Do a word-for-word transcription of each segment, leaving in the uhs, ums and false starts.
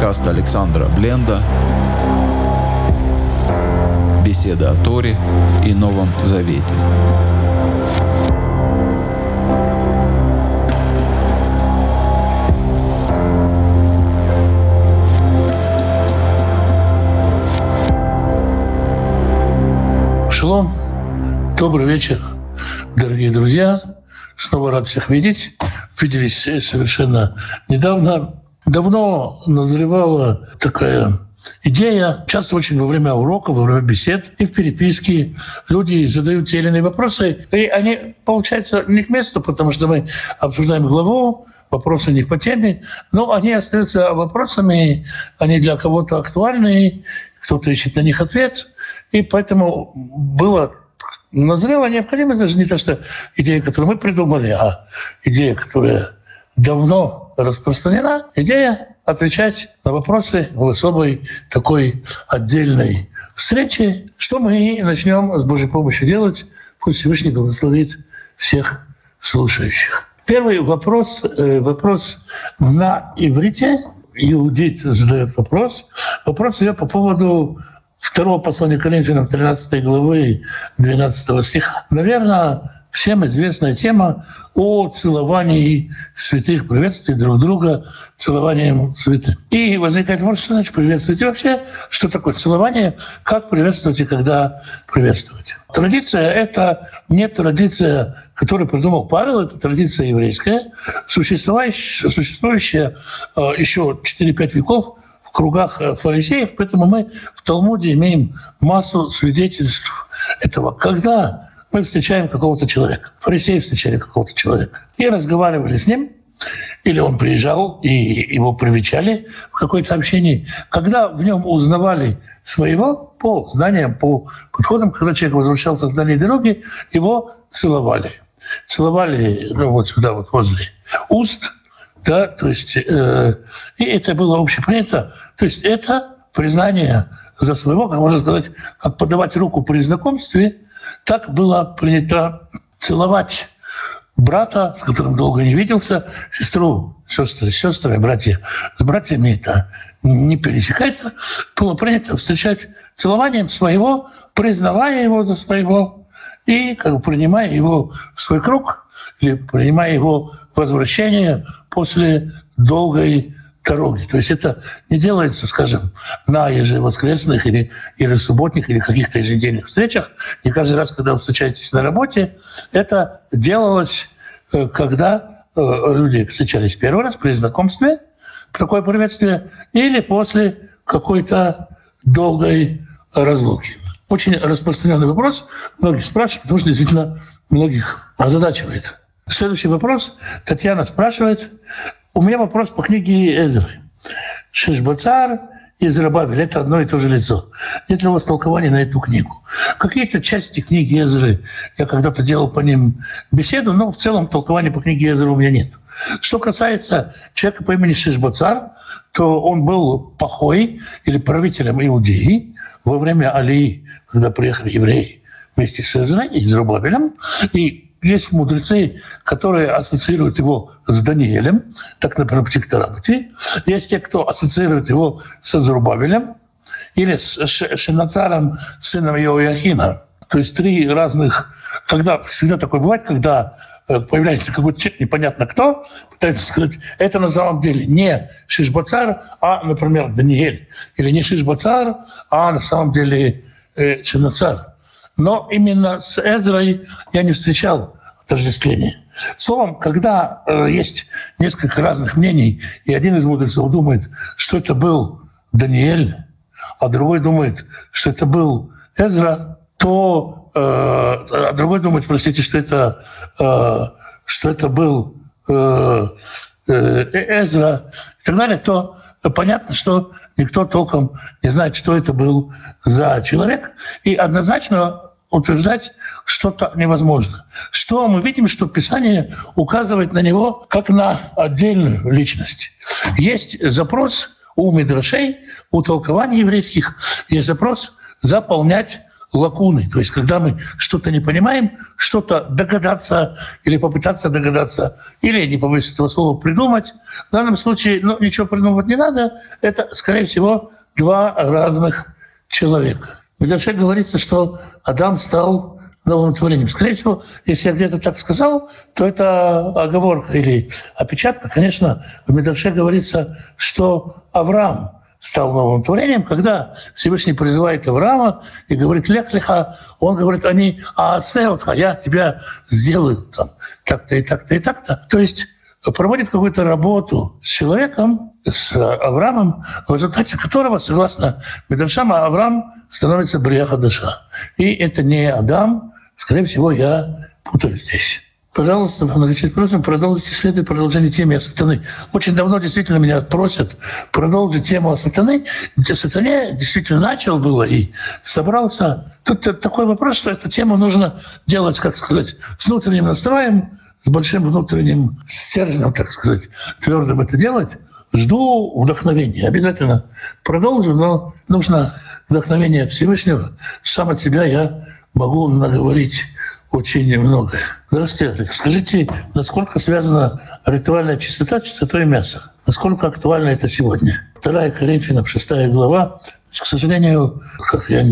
подкаста Александра Бленда «Беседа о Торе и Новом Завете». Шалом. Добрый вечер, дорогие друзья. Снова рад всех видеть. Виделись совершенно недавно. Давно назревала такая идея. Часто очень во время уроков, во время бесед и в переписке люди задают те или иные вопросы, и они, получается, не к месту, потому что мы обсуждаем главу, вопросы не по теме, но они остаются вопросами, они для кого-то актуальны, кто-то ищет на них ответ, и поэтому было... Назрела необходимость, даже не то, что идея, которую мы придумали, а идея, которая давно распространена, идея отвечать на вопросы в особой такой отдельной встрече, что мы и начнем с Божьей помощью делать. Пусть Всевышний благословит всех слушающих. Первый вопрос, э, вопрос на иврите. Иудит задает вопрос. Вопрос ее по поводу... Второго послания Коринфянам, тринадцатой главы, двенадцатого стиха. Наверное, всем известная тема о целовании святых, приветствии друг друга целованием святых. И возникает вопрос, что значит приветствовать? И вообще, что такое целование, как приветствовать и когда приветствовать. Традиция — это не традиция, которую придумал Павел, это традиция еврейская, существующая, существующая еще четыре-пять веков, в кругах фарисеев, поэтому мы в Талмуде имеем массу свидетельств этого. Когда мы встречаем какого-то человека, фарисеи встречали какого-то человека и разговаривали с ним, или он приезжал и его привечали в какое-то общение, когда в нем узнавали своего по знаниям, по подходам, когда человек возвращался с дальней дороги, его целовали. Целовали ну, вот сюда, вот возле уст, да, то есть, э, и это было общепринято. То есть это признание за своего, как можно сказать, как подавать руку при знакомстве, так было принято целовать брата, с которым долго не виделся, сестру, сестры, сестры, братья. С братьями это не пересекается. Было принято встречать целованием своего, признавая его за своего и как бы принимая его в свой круг или принимая его возвращение после долгой дороги. То есть это не делается, скажем, на ежевоскресных или ежесубботних или каких-то ежедневных встречах. И каждый раз, когда вы встречаетесь на работе, это делалось, когда люди встречались первый раз при знакомстве, такое приветствие, или после какой-то долгой разлуки. Очень распространенный вопрос. Многие спрашивают, потому что действительно многих озадачивает. Следующий вопрос. Татьяна спрашивает. У меня вопрос по книге Эзры. Шешбацар и Зарубавель — это одно и то же лицо. Нет ли у вас толкований на эту книгу? Какие-то части книги Эзры я когда-то делал по ним беседу, но в целом толкований по книге Эзры у меня нет. Что касается человека по имени Шешбацар, то он был пахой или правителем Иудеи во время Алии, когда приехали евреи вместе с Эзрой и Зарубавелем. И есть мудрецы, которые ассоциируют его с Даниэлем, так, например, Птих-Тарабути. Есть те, кто ассоциирует его со Зарубавелем или с Шинацаром, сыном Иоахина. То есть три разных... Когда, всегда такое бывает, когда появляется какой-то человек, непонятно кто, пытается сказать, это на самом деле не Шешбацар, а, например, Даниэль. Или не Шешбацар, а на самом деле э, Шинацар. Но именно с Эзрой я не встречал отождествления. Словом, когда э, есть несколько разных мнений, и один из мудрецов думает, что это был Даниэль, а другой думает, что это был Эзра, то э, а другой думает, простите, что это, э, что это был э, э, Эзра и так далее, то понятно, что никто толком не знает, что это был за человек. И однозначно утверждать что-то невозможно. Что мы видим, что Писание указывает на него как на отдельную личность. Есть запрос у мидрашей, у толкований еврейских, есть запрос заполнять лакуны. То есть когда мы что-то не понимаем, что-то догадаться или попытаться догадаться, или, не побоюсь этого слова, придумать. В данном случае ну, ничего придумывать не надо. Это, скорее всего, два разных человека. В Медаше говорится, что Адам стал новым творением. Скорее всего, если я где-то так сказал, то это оговорка или опечатка. Конечно, в Медаше говорится, что Авраам стал новым творением, когда Всевышний призывает Авраама и говорит «Лех-леха», он говорит «Они аасеотха», «Я тебя сделаю там так-то и так-то и так-то». То есть проводит какую-то работу с человеком, с Авраамом, в результате которого, согласно Медашам, Авраам становится бриаха-даша. И это не Адам, скорее всего, я путаю здесь. Пожалуйста, продолжите следует продолжение темы о сатаны. Очень давно действительно меня просят продолжить тему о сатаны. Сатане действительно начал было и собрался. Тут такой вопрос, что эту тему нужно делать, как сказать, с внутренним настроем, с большим внутренним стержнем, так сказать, твердым это делать. Жду вдохновения. Обязательно продолжу, но нужно вдохновение от Всевышнего. Сам от себя я могу наговорить очень немного. Здравствуйте, Олег. Скажите, насколько связана ритуальная чистота с чистотой мяса? Насколько актуально это сегодня? Вторая Коринфянам, шестая глава. К сожалению, как я,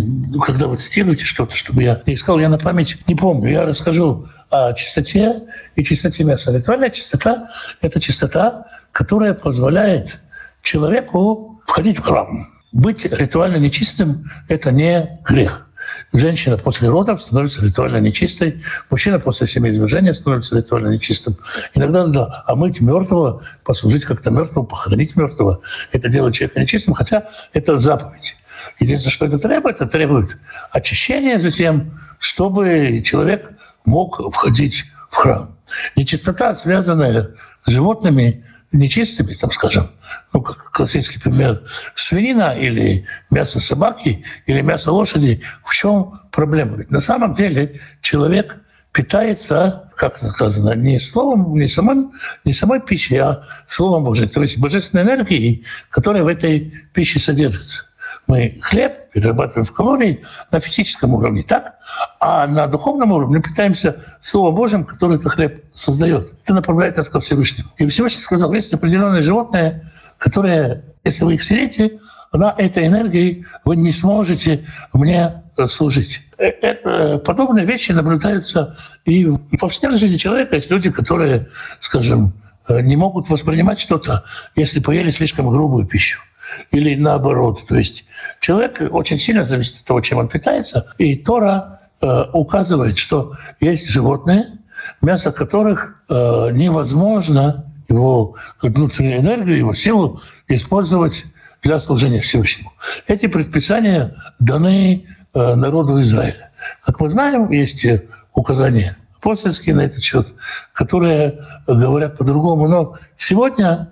когда вы цитируете что-то, чтобы я не искал, я на память не помню. Я расскажу о чистоте и чистоте мяса. Ритуальная чистота — это чистота, которая позволяет человеку входить в храм. Быть ритуально нечистым — это не грех. Женщина после родов становится ритуально нечистой, мужчина после семяизвержения становится ритуально нечистым. Иногда надо омыть мертвого, послужить как-то мертвому, похоронить мертвого. Это делает человека нечистым, хотя это заповедь. Единственное, что это требует, это требует очищения затем, чтобы человек мог входить в храм. Нечистота, связанная с животными, нечистыми, там, скажем, ну, как классический пример, свинина или мясо собаки, или мясо лошади, в чем проблема? Ведь на самом деле человек питается, как сказано, не словом, не самой, не самой пищей, а словом Божьим, то есть божественной энергией, которая в этой пище содержится. Мы хлеб перерабатываем в калории на физическом уровне, так? А на духовном уровне питаемся Словом Божьим, которое этот хлеб создает. Это направляет нас ко Всевышнему. И Всевышний сказал, есть определенные животные, которые, если вы их съедите, на этой энергии вы не сможете мне служить. Это, подобные вещи наблюдаются и в повседневной жизни человека. Есть люди, которые, скажем, не могут воспринимать что-то, если поели слишком грубую пищу. Или наоборот. То есть человек очень сильно зависит от того, чем он питается. И Тора э, указывает, что есть животные, мясо которых э, невозможно его внутреннюю энергию, его силу использовать для служения Всевышнему. Эти предписания даны э, народу Израиля. Как мы знаем, есть указания апостольские на этот счет, которые говорят по-другому. Но сегодня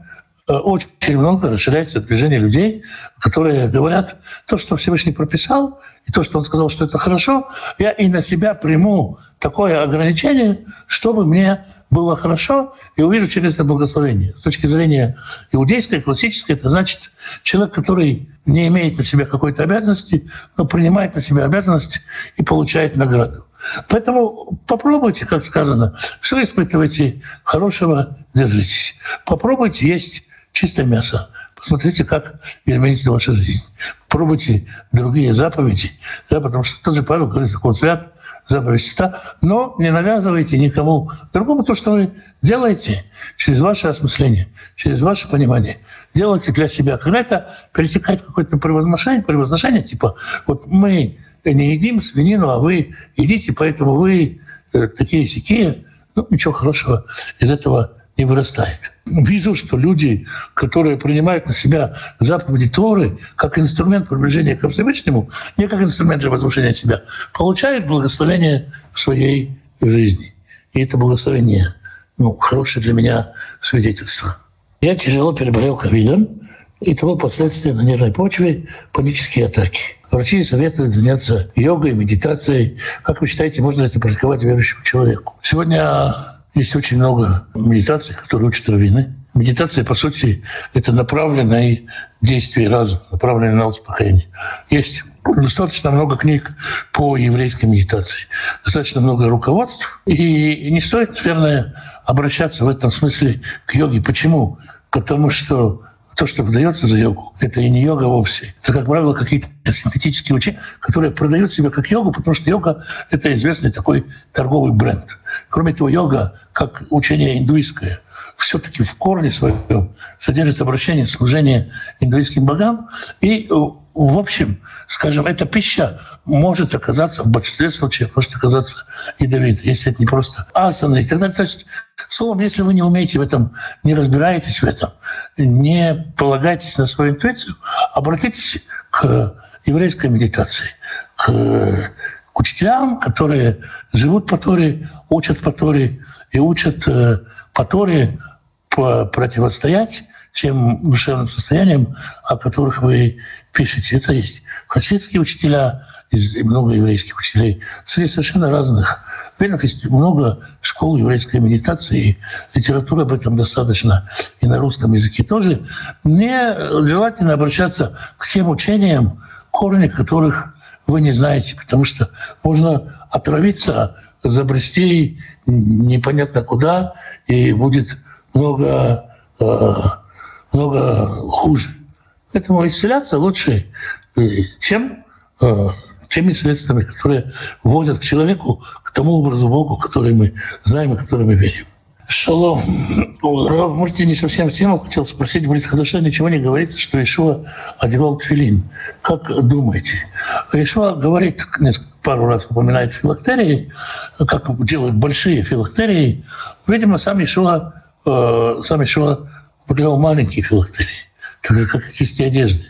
очень много расширяется движение людей, которые говорят, то, что Всевышний прописал, и то, что он сказал, что это хорошо, я и на себя приму такое ограничение, чтобы мне было хорошо, и увижу через это благословение. С точки зрения иудейской, классической, это значит человек, который не имеет на себя какой-то обязанности, но принимает на себя обязанность и получает награду. Поэтому попробуйте, как сказано, все испытывайте, хорошего держитесь. Попробуйте есть чистое мясо. Посмотрите, как изменится ваша жизнь. Пробуйте другие заповеди, да, потому что тот же Павел говорит, закон свят, заповедь чиста, но не навязывайте никому другому то, что вы делаете через ваше осмысление, через ваше понимание. Делайте для себя. Когда это перетекает в какое-то превозношение, превозношение, типа вот мы не едим свинину, а вы едите, поэтому вы такие-сякие, ну ничего хорошего из этого не вырастает. Вижу, что люди, которые принимают на себя заповеди Торы как инструмент приближения ко Всевышнему, не как инструмент для возвышения себя, получают благословение в своей жизни. И это благословение, ну, хорошее для меня свидетельство. Я тяжело переболел ковидом, и того последствия на нервной почве панические атаки. Врачи советуют заняться йогой, медитацией. Как вы считаете, можно ли это практиковать верующему человеку? Сегодня есть очень много медитаций, которые учат раввины. Медитация, по сути, это направленное действие разума, направленное на успокоение. Есть Достаточно много книг по еврейской медитации, достаточно много руководств. И не стоит, наверное, обращаться в этом смысле к йоге. Почему? Потому что то, что продается за йогу, это и не йога вовсе. Это, как правило, какие-то синтетические учения, которые продают себя как йогу, потому что йога — это известный такой торговый бренд. Кроме того, йога, как учение индуистское, все-таки в корне своем содержит обращение, служение индуистским богам. И, в общем, скажем, эта пища может оказаться, в большинстве случаев, может оказаться ядовитой, если это не просто асаны и так далее. То есть, словом, если вы не умеете в этом, не разбираетесь в этом, не полагаетесь на свою интуицию, обратитесь к еврейской медитации, к, к учителям, которые живут по Торе, учат по Торе и учат по Торе противостоять тем душевным состояниям, о которых вы пишете. Это есть хасидские учителя, и много еврейских учителей, среди совершенно разных фильмов есть много школ еврейской медитации, литературы об этом достаточно, и на русском языке тоже. Мне желательно обращаться к тем учениям, корни которых вы не знаете, потому что можно отравиться, забрести непонятно куда, и будет много, много хуже. Поэтому исцеляться лучше тем, теми средствами, которые вводят к человеку, к тому образу Богу, который мы знаем и который мы верим. Шалом. Рав, может, я не совсем тему хотел спросить. Говорит, хорошо, ничего не говорится, что Иешуа одевал тфилин. Как думаете? Иешуа говорит, пару раз упоминает филактерии, как делают большие филактерии. Видимо, сам Иешуа, сам Иешуа выделял маленькие филактерии, так же, как и кисти одежды.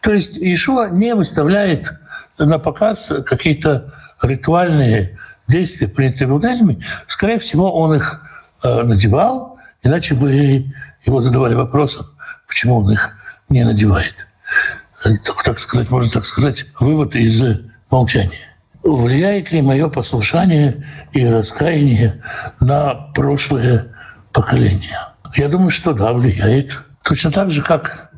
То есть Иешуа не выставляет на показ какие-то ритуальные действия, принятые в иудаизме. Скорее всего, он их э, надевал, иначе бы его задавали вопросом, почему он их не надевает. Так, так сказать, можно так сказать, вывод из молчания. Влияет ли мое послушание и раскаяние на прошлое поколение? Я думаю, что да, влияет. Точно так же, как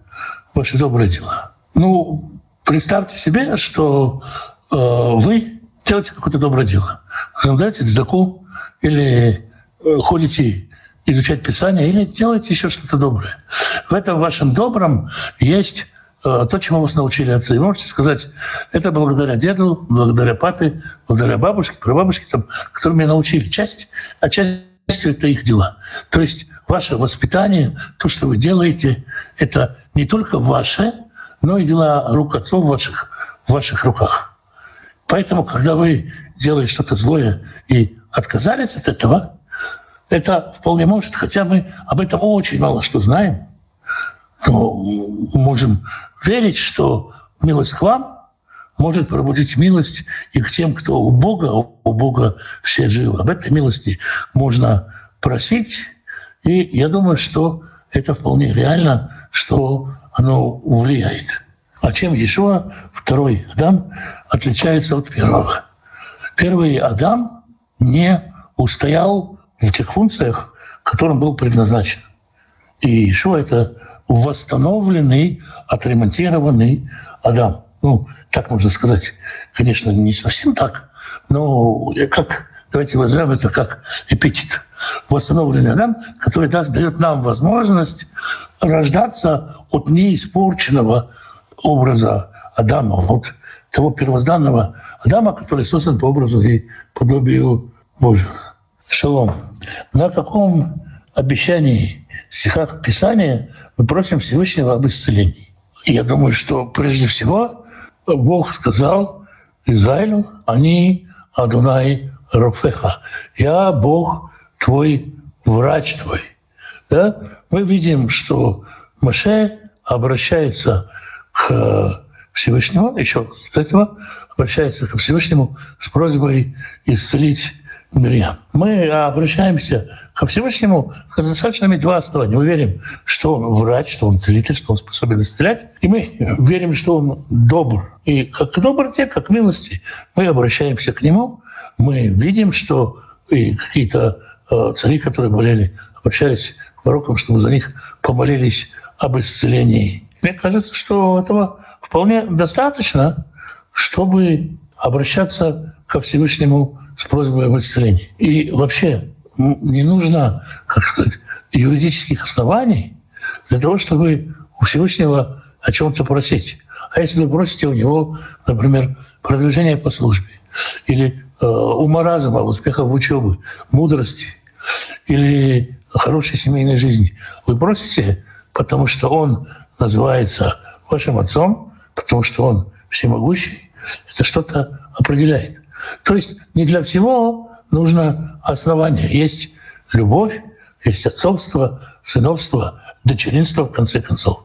ваши добрые дела. Ну, представьте себе, что э, вы делаете какое-то доброе дело. Вы даёте цдаку, или э, ходите изучать Писание, или делаете еще что-то доброе. В этом вашем добром есть э, то, чему вас научили отцы. И вы можете сказать, это благодаря деду, благодаря папе, благодаря бабушке, прабабушке, там, которые меня научили. Часть, а часть — это их дела. То есть ваше воспитание, то, что вы делаете, это не только ваше, но и дела рук отцов в ваших, в ваших руках. Поэтому, когда вы делаете что-то злое и отказались от этого, это вполне может, хотя мы об этом очень мало что знаем, но можем верить, что милость к вам может пробудить милость и к тем, кто у Бога, у Бога все живы. Об этой милости можно просить, и я думаю, что это вполне реально, что оно влияет. А чем Иешуа, второй Адам, отличается от первого? Первый Адам не устоял в тех функциях, которым был предназначен. И Иешуа — это восстановленный, отремонтированный Адам. Ну, так можно сказать, конечно, не совсем так, но как, давайте возьмем это как эпитет. Восстановленный Адам, который дает нам возможность рождаться от неиспорченного образа Адама, от того первозданного Адама, который создан по образу и подобию Божьему. Шалом. На каком обещании, стихах Писания мы просим Всевышнего об исцелении? Я думаю, что прежде всего Бог сказал Израилю: «Они Адунай Рофеха». «Я Бог твой, врач твой». Да? Мы видим, что Машея обращается к Всевышнему, еще до этого обращается к Всевышнему с просьбой исцелить Мирьям. Мы обращаемся ко Всевышнему с достаточными два основания. Мы верим, что он врач, что он целитель, что он способен исцелять. И мы верим, что он добр. И как к доброте, как к милости мы обращаемся к нему. Мы видим, что и какие-то цари, которые болели, обращались к пророкам, чтобы за них помолились об исцелении. Мне кажется, что этого вполне достаточно, чтобы обращаться ко Всевышнему с просьбой об исцелении. И вообще не нужно, как сказать, юридических оснований для того, чтобы у Всевышнего о чем-то просить. А если вы просите у него, например, продвижение по службе, или э, ума разума, успехов в учебе, мудрости, или хорошей семейной жизни, вы просите, потому что он называется вашим отцом, потому что он всемогущий, это что-то определяет. То есть не для всего нужно основание. Есть любовь, есть отцовство, сыновство, дочеринство, в конце концов.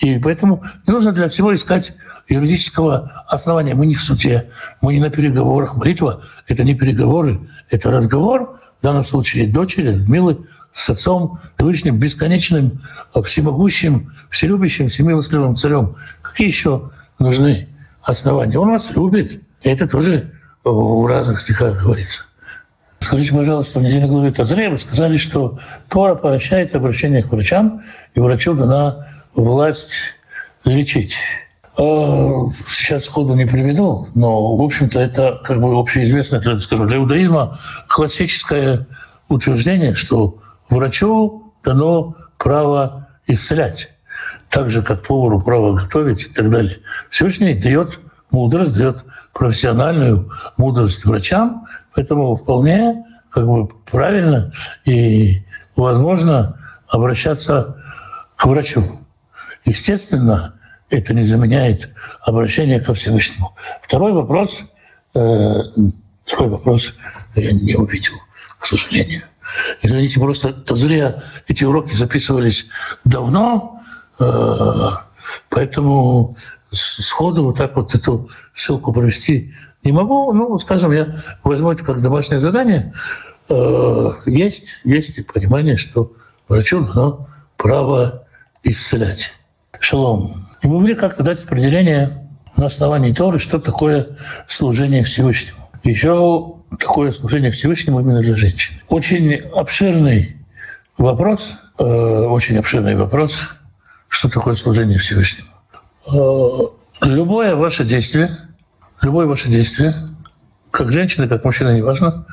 И поэтому не нужно для всего искать юридического основания. Мы не в суде, мы не на переговорах. Молитва — это не переговоры, это разговор, в данном случае дочери, Людмилы, с Отцом Всевышним, бесконечным, всемогущим, вселюбящим, всемилостливым Царем. Какие еще нужны основания? Он вас любит. И это тоже в разных стихах говорится. Скажите, пожалуйста, в недельной главе Эзры вы сказали, что Тора поращает обращение к врачам, и врачу дана власть лечить. Сейчас сходу не приведу, но, в общем-то, это как бы общеизвестное, я скажу, для иудаизма классическое утверждение, что врачу дано право исцелять, так же, как повару право готовить и так далее. Всевышний дает мудрость, дает профессиональную мудрость врачам, поэтому вполне как бы правильно и возможно обращаться к врачу. Естественно, это не заменяет обращение ко Всевышнему. Второй вопрос, э, второй вопрос я не увидел, к сожалению. Извините, просто зря эти уроки записывались давно, поэтому сходу вот так вот эту ссылку провести не могу. Ну, скажем, я возьму это как домашнее задание. Есть, есть понимание, что врачу дано право исцелять. Шалом. И мы могли как-то дать определение на основании Торы, что такое служение Всевышнему. Еще такое служение Всевышнему именно для женщин. Очень обширный вопрос, э, очень обширный вопрос, что такое служение Всевышнему. Э, любое ваше действие, любое ваше действие, как женщина, как мужчина, неважно,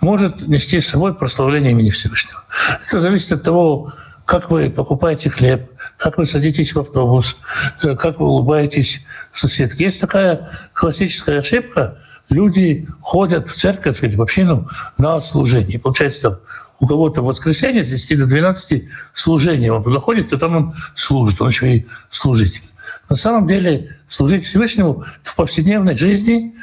может нести с собой прославление имени Всевышнего. Это зависит от того, как вы покупаете хлеб, как вы садитесь в автобус, как вы улыбаетесь соседке. Есть такая классическая ошибка. Люди ходят в церковь или в общину на служение. Получается, у кого-то в воскресенье с десяти до двенадцати служение. Он туда ходит, и там он служит. Он еще и служитель. На самом деле служить Всевышнему в повседневной жизни,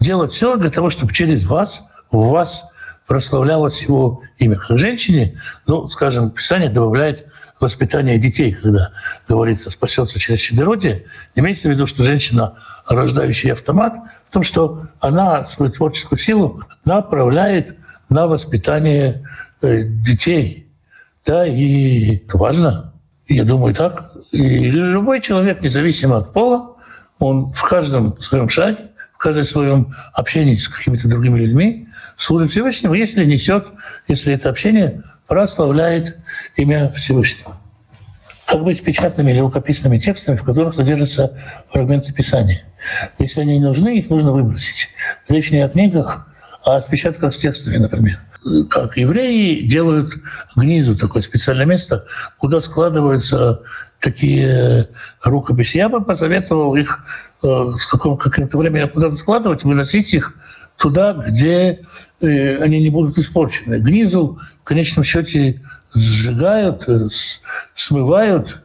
делать все для того, чтобы через вас, в вас прославлялось его имя. Как женщине, ну, скажем, Писание добавляет воспитание детей, когда говорится «спасется через чадородие», имеется в виду, что женщина, рождающая автомат, в том, что она свою творческую силу направляет на воспитание детей. Да, и это важно, я думаю, так. И любой человек, независимо от пола, он в каждом своем шаге, в каждом своем общении с какими-то другими людьми служит Всевышнему, если несет, если это общение прославляет имя Всевышнего. Как быть с печатными или рукописными текстами, в которых содержатся фрагменты Писания? Если они не нужны, их нужно выбросить. Речь не о книгах, а о печатках с текстами, например. Как евреи делают гнизу, такое специальное место, куда складываются такие рукописи. Я бы посоветовал их с какого-то времени куда-то складывать, выносить их туда, где они не будут испорчены. Гнизу в конечном счете сжигают, смывают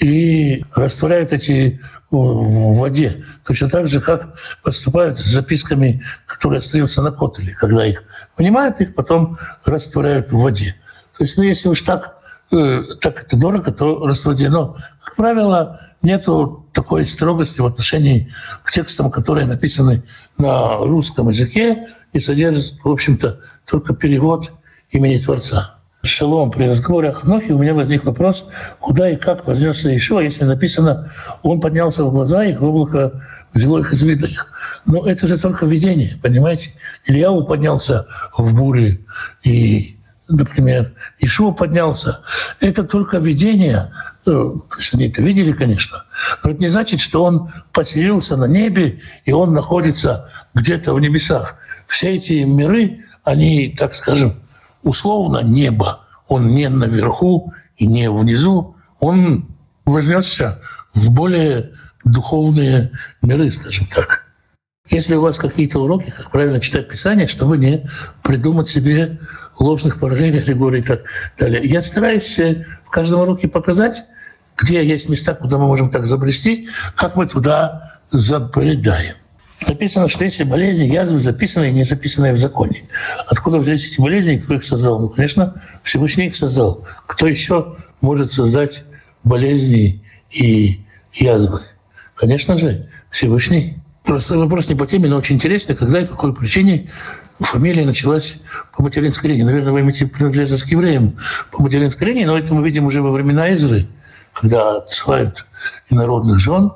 и растворяют эти в воде. Точно так же, как поступают с записками, которые остаются на котеле. Когда их понимают, их потом растворяют в воде. То есть, ну, если уж так, так это дорого, то расходи. Но, как правило, нет такой строгости в отношении к текстам, которые написаны на русском языке и содержат, в общем-то, только перевод имени Творца. Шалом. При разговоре о Ханохе у меня возник вопрос, куда и как вознесся Иешуа, если написано «Он поднялся в глаза, их в облако взяло их из вида их». Но это же только видение, понимаете? Ильяу поднялся в буре и, например, Иешуа поднялся. Это только видение, Ну, то есть они это видели, конечно. Но это не значит, что он поселился на небе, и он находится где-то в небесах. Все эти миры, они, так скажем, условно небо. Он не наверху и не внизу. Он вознесся в более духовные миры, скажем так. Если у вас какие-то уроки, как правильно читать Писание, чтобы не придумать себе ложных параллелей, аллегорий и так далее. Я стараюсь в каждом уроке показать, где есть места, куда мы можем так забрести, как мы туда забредаем. Написано, что если болезни, язвы, записанные и не записанные в законе. Откуда взялись эти болезни, кто их создал? Ну, конечно, Всевышний их создал. Кто еще может создать болезни и язвы? Конечно же, Всевышний. Просто вопрос не по теме, но очень интересный, когда и по какой причине фамилия началась по материнской линии. Наверное, вы имеете принадлежность к евреям по материнской линии, но это мы видим уже во времена Эзры, когда отсылают инородных жен.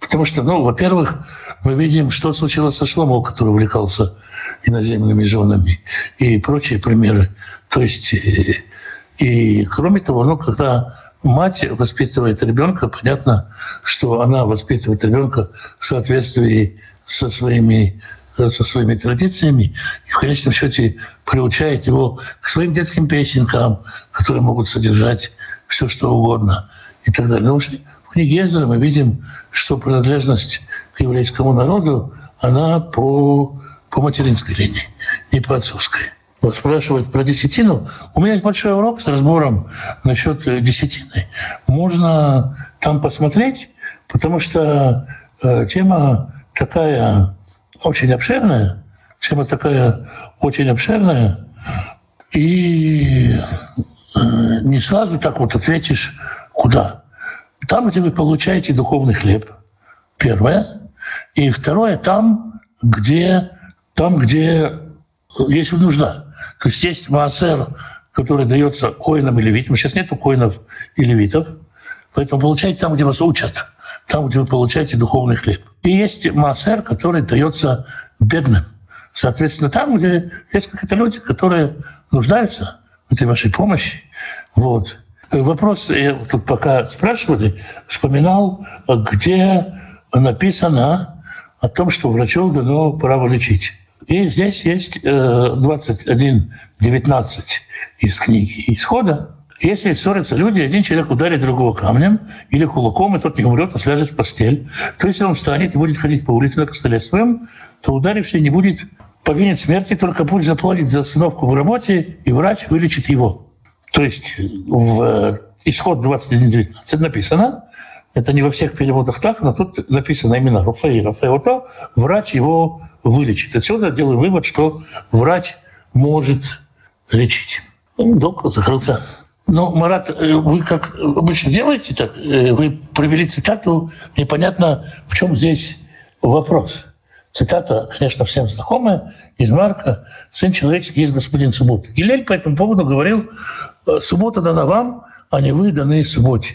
Потому что, ну, во-первых, мы видим, что случилось со Шломо, который увлекался иноземными женами и прочие примеры. То есть, и, и кроме того, ну, когда мать воспитывает ребенка, понятно, что она воспитывает ребенка в соответствии со своими, со своими традициями и в конечном счете приучает его к своим детским песенкам, которые могут содержать все что угодно и так далее. Но в книге Эзры мы видим, что принадлежность к еврейскому народу, она по, по материнской линии, не по отцовской. Спрашивают про десятину. У меня есть большой урок с разбором насчет десятины. Можно там посмотреть, потому что тема такая очень обширная. Тема такая очень обширная. И не сразу так вот ответишь, куда. Там, где вы получаете духовный хлеб, первое. И второе, там, где, там, где есть нужда. То есть есть маасер, который дается коинам и левитам. Сейчас нету коинов и левитов. Поэтому получайте там, где вас учат, там, где вы получаете духовный хлеб. И есть маасер, который дается бедным. Соответственно, там, где есть какие-то люди, которые нуждаются в этой вашей помощи. Вот. Вопрос, я тут пока спрашивали, вспоминал, где написано о том, что врачу дано право лечить. И здесь есть двадцать один девятнадцать из книги Исхода. Если ссорятся люди, один человек ударит другого камнем или кулаком, и тот не умрет, а сляжет в постель. То если он встанет и будет ходить по улице на костыле своем, то ударивший не будет повинен смерти, только будет заплатить за остановку в работе, и врач вылечит его. То есть в Исход двадцать один девятнадцать написано, это не во всех переводах так, но тут написано именно Рафаэль, Рафаэль, Ото, врач его вылечит. Отсюда делаю вывод, что врач может лечить. Доктор закрылся. Но, Марат, вы как обычно делаете так, вы привели цитату, непонятно, в чем здесь вопрос. Цитата, конечно, всем знакомая, из Марка: «Сын человеческий есть господин субботы». Гилель по этому поводу говорил: «Суббота дана вам, а не вы даны субботе».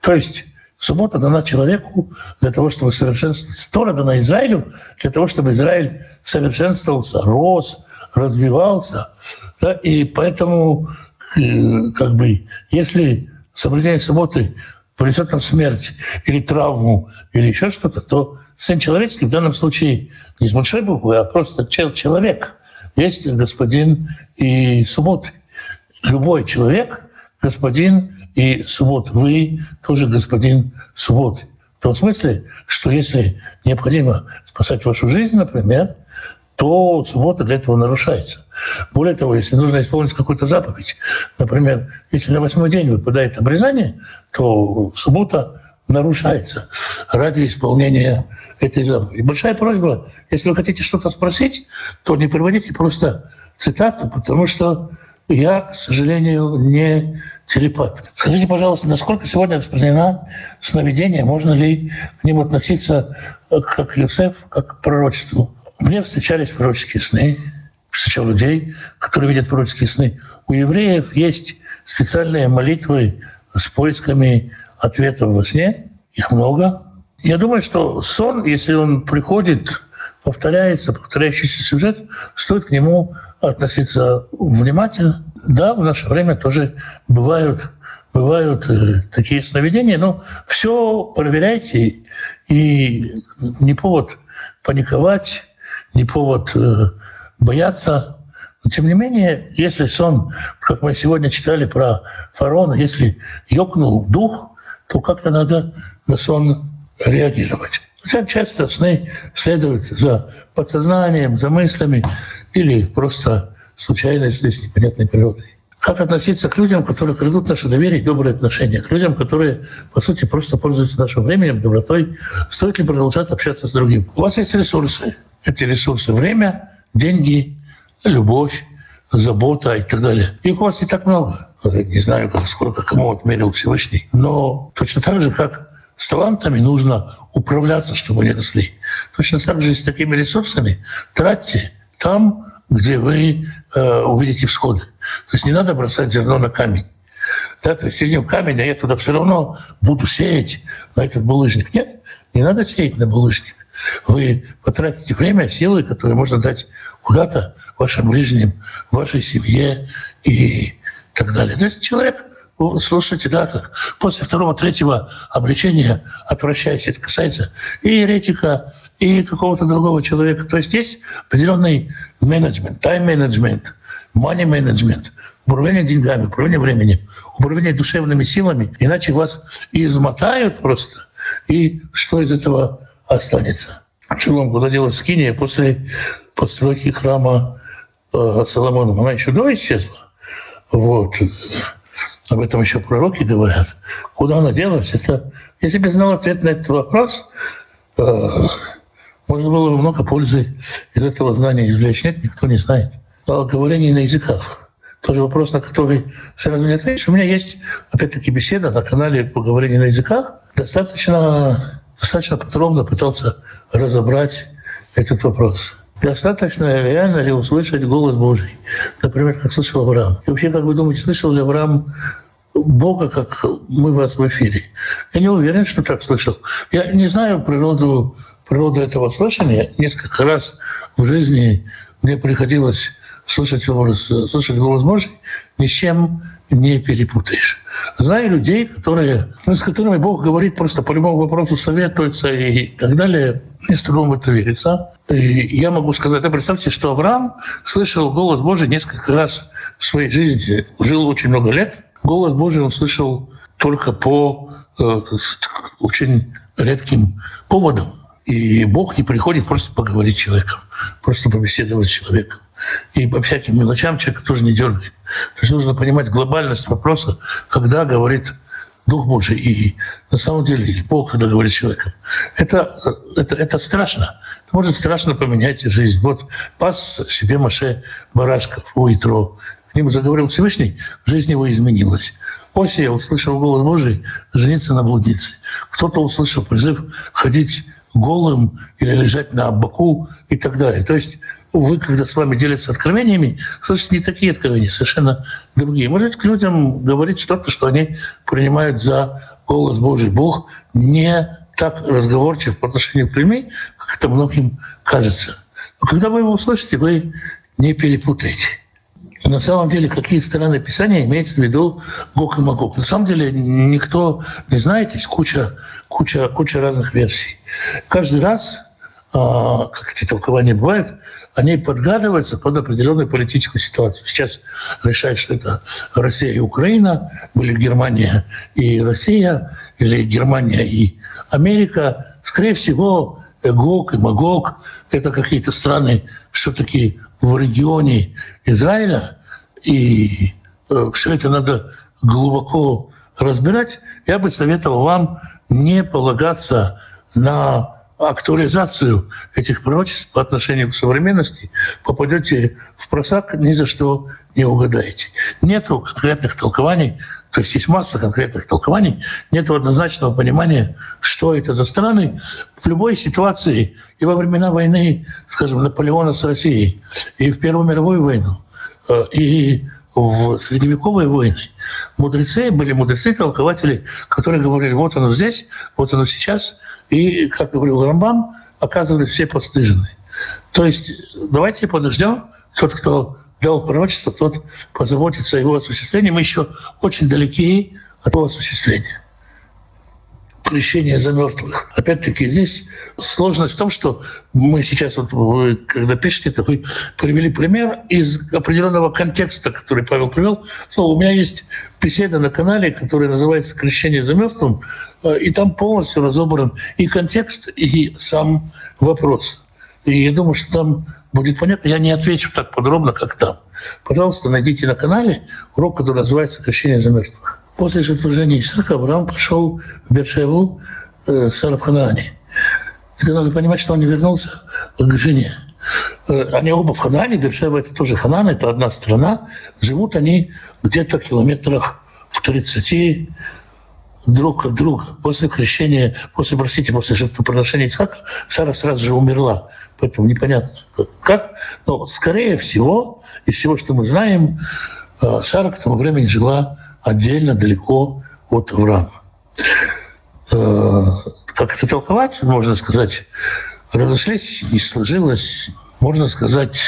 То есть суббота дана человеку для того, чтобы совершенствоваться. Тора дана Израилю для того, чтобы Израиль совершенствовался, рос, развивался. Да? И поэтому, как бы, если соблюдение субботы принесет нам смерть или травму, или еще что-то, то Сын Человеческий в данном случае не с большой буквы, а просто человек. Есть господин и субботы. Любой человек — господин и суббот. Вы тоже господин субботы. В том смысле, что если необходимо спасать вашу жизнь, например, то суббота для этого нарушается. Более того, если нужно исполнить какую-то заповедь, например, если на восьмой день выпадает обрезание, то суббота нарушается ради исполнения этой заповеди. Большая просьба, если вы хотите что-то спросить, то не приводите просто цитату, потому что я, к сожалению, не телепат. Скажите, пожалуйста, насколько сегодня распространено сновидение? Можно ли к ним относиться как к Юсеф, как к пророчеству? Мне встречались пророческие сны. Встречал людей, которые видят пророческие сны. У евреев есть специальные молитвы с поисками ответов во сне. Их много. Я думаю, что сон, если он приходит, повторяется, повторяющийся сюжет, стоит к нему относиться внимательно. Да, в наше время тоже бывают бывают такие сновидения, но все проверяйте, и не повод паниковать, не повод бояться. Но тем не менее, если сон, как мы сегодня читали про фараона, если ёкнул дух, то как-то надо на сон реагировать. Хотя часто сны следуют за подсознанием, за мыслями или просто случайно, если с непонятной природой. Как относиться к людям, которые крадут наше доверие и добрые отношения, к людям, которые, по сути, просто пользуются нашим временем, добротой? Стоит ли продолжать общаться с другим? У вас есть ресурсы. Эти ресурсы — время, деньги, любовь, забота и так далее. Их у вас не так много. Не знаю, сколько кому отмерил Всевышний. Но точно так же, как с талантами нужно управляться, чтобы они росли, точно так же и с такими ресурсами тратьте там, где вы э, увидите всходы. То есть не надо бросать зерно на камень. Да, то есть сидим камень, а я туда все равно буду сеять на этот булыжник. Нет, не надо сеять на булыжник. Вы потратите время, силы, которые можно дать куда-то вашим ближним, вашей семье и так далее. То есть человек, слушайте, да, как после второго, третьего обличения отвращаясь, это касается и еретика, и какого-то другого человека. То есть есть определенный менеджмент, тайм-менеджмент, мани-менеджмент, управление деньгами, управление временем, управление душевными силами, иначе вас измотают просто, и что из этого останется? В Шилом, куда делась скиния после постройки храма э, Соломона? Она еще до исчезла. Вот. Об этом еще пророки говорят. Куда она делась? Это... Если бы знал ответ на этот вопрос, э, можно было бы много пользы из этого знания извлечь. Нет, никто не знает. О говорении на языках. Тоже вопрос, на который сразу не ответишь. У меня есть, опять-таки, беседа на канале по говорению на языках. Достаточно, достаточно подробно пытался разобрать этот вопрос. Достаточно реально ли услышать голос Божий? Например, как слышал Авраам. И вообще, как вы думаете, слышал ли Авраам Бога, как мы вас в эфире? Я не уверен, что так слышал. Я не знаю природу, природу этого слышания. Несколько раз в жизни мне приходилось слышать голос, слышать голос Божий, ни с чем не перепутаешь. Знаю людей, которые, ну, с которыми Бог говорит просто по любому вопросу, советуется и так далее. Мне с трудом в это верится. И я могу сказать, да, представьте, что Авраам слышал голос Божий несколько раз в своей жизни. Жил очень много лет. Голос Божий он слышал только по э, очень редким поводам. И Бог не приходит просто поговорить с человеком, просто побеседовать с человеком. И по всяким мелочам человека тоже не дергает. То есть нужно понимать глобальность вопроса, когда говорит Дух Божий, и на самом деле Бог, когда говорит человеку. Это, это, это страшно. Это может страшно поменять жизнь. Вот пас себе Маше барашков у Итро. К нему заговорил Всевышний, жизнь его изменилась. Осия услышал голос Божий жениться на блуднице. Кто-то услышал призыв ходить голым или лежать на боку и так далее. То есть вы, когда с вами делятся откровениями, слышите не такие откровения, совершенно другие. Может, к людям говорить что-то, что они принимают за голос Божий. Бог не так разговорчив по отношению к людям, как это многим кажется. Но когда вы его услышите, вы не перепутаете. На самом деле, какие стороны Писания имеется в виду Гог и Магог? На самом деле, никто не знает, есть куча, куча, куча разных версий. Каждый раз, как эти толкования бывают, они подгадываются под определенную политическую ситуацию. Сейчас решают, что это Россия и Украина, были Германия и Россия, или Германия и Америка. Скорее всего, Гог и Магог — это какие-то страны все-таки в регионе Израиля, и все это надо глубоко разбирать. Я бы советовал вам не полагаться на актуализацию этих пророчеств по отношению к современности. Попадете в просак, ни за что не угадаете. Нету конкретных толкований, то есть есть масса конкретных толкований, нету однозначного понимания, что это за страны. В любой ситуации, и во времена войны, скажем, Наполеона с Россией, и в Первую мировую войну, и в средневековые войны, мудрецы, были мудрецы, толкователи, которые говорили, вот оно здесь, вот оно сейчас, и, как говорил Рамбам, оказывались все постыжены. То есть давайте подождем, тот, кто дал пророчество, тот позаботится о его осуществлении. Мы еще очень далеки от его осуществления. Крещение за мертвых. Опять-таки здесь сложность в том, что мы сейчас, вот, вы, когда пишете это, вы привели пример из определенного контекста, который Павел привел. So, у меня есть беседа на канале, которая называется «Крещение за мертвым», и там полностью разобран и контекст, и сам вопрос. И я думаю, что там будет понятно. Я не отвечу так подробно, как там. Пожалуйста, найдите на канале урок, который называется «Крещение за мертвых». После жертвоприношения Исаака Авраам пошел в Бершеву э, Сара в Ханаане. Это надо понимать, что он не вернулся к жене. Э, они оба в Ханаане, Бершева — это тоже Ханаан, это одна страна. Живут они где-то в километрах в тридцати друг от друга. После крещения, после, простите, после жертвоприношения Исаака Сара сразу же умерла. Поэтому непонятно как. Но, скорее всего, из всего, что мы знаем, э, Сара к тому времени жила отдельно, далеко от Авраама. Как это толковать? Можно сказать, разошлись, не сложилось. Можно сказать,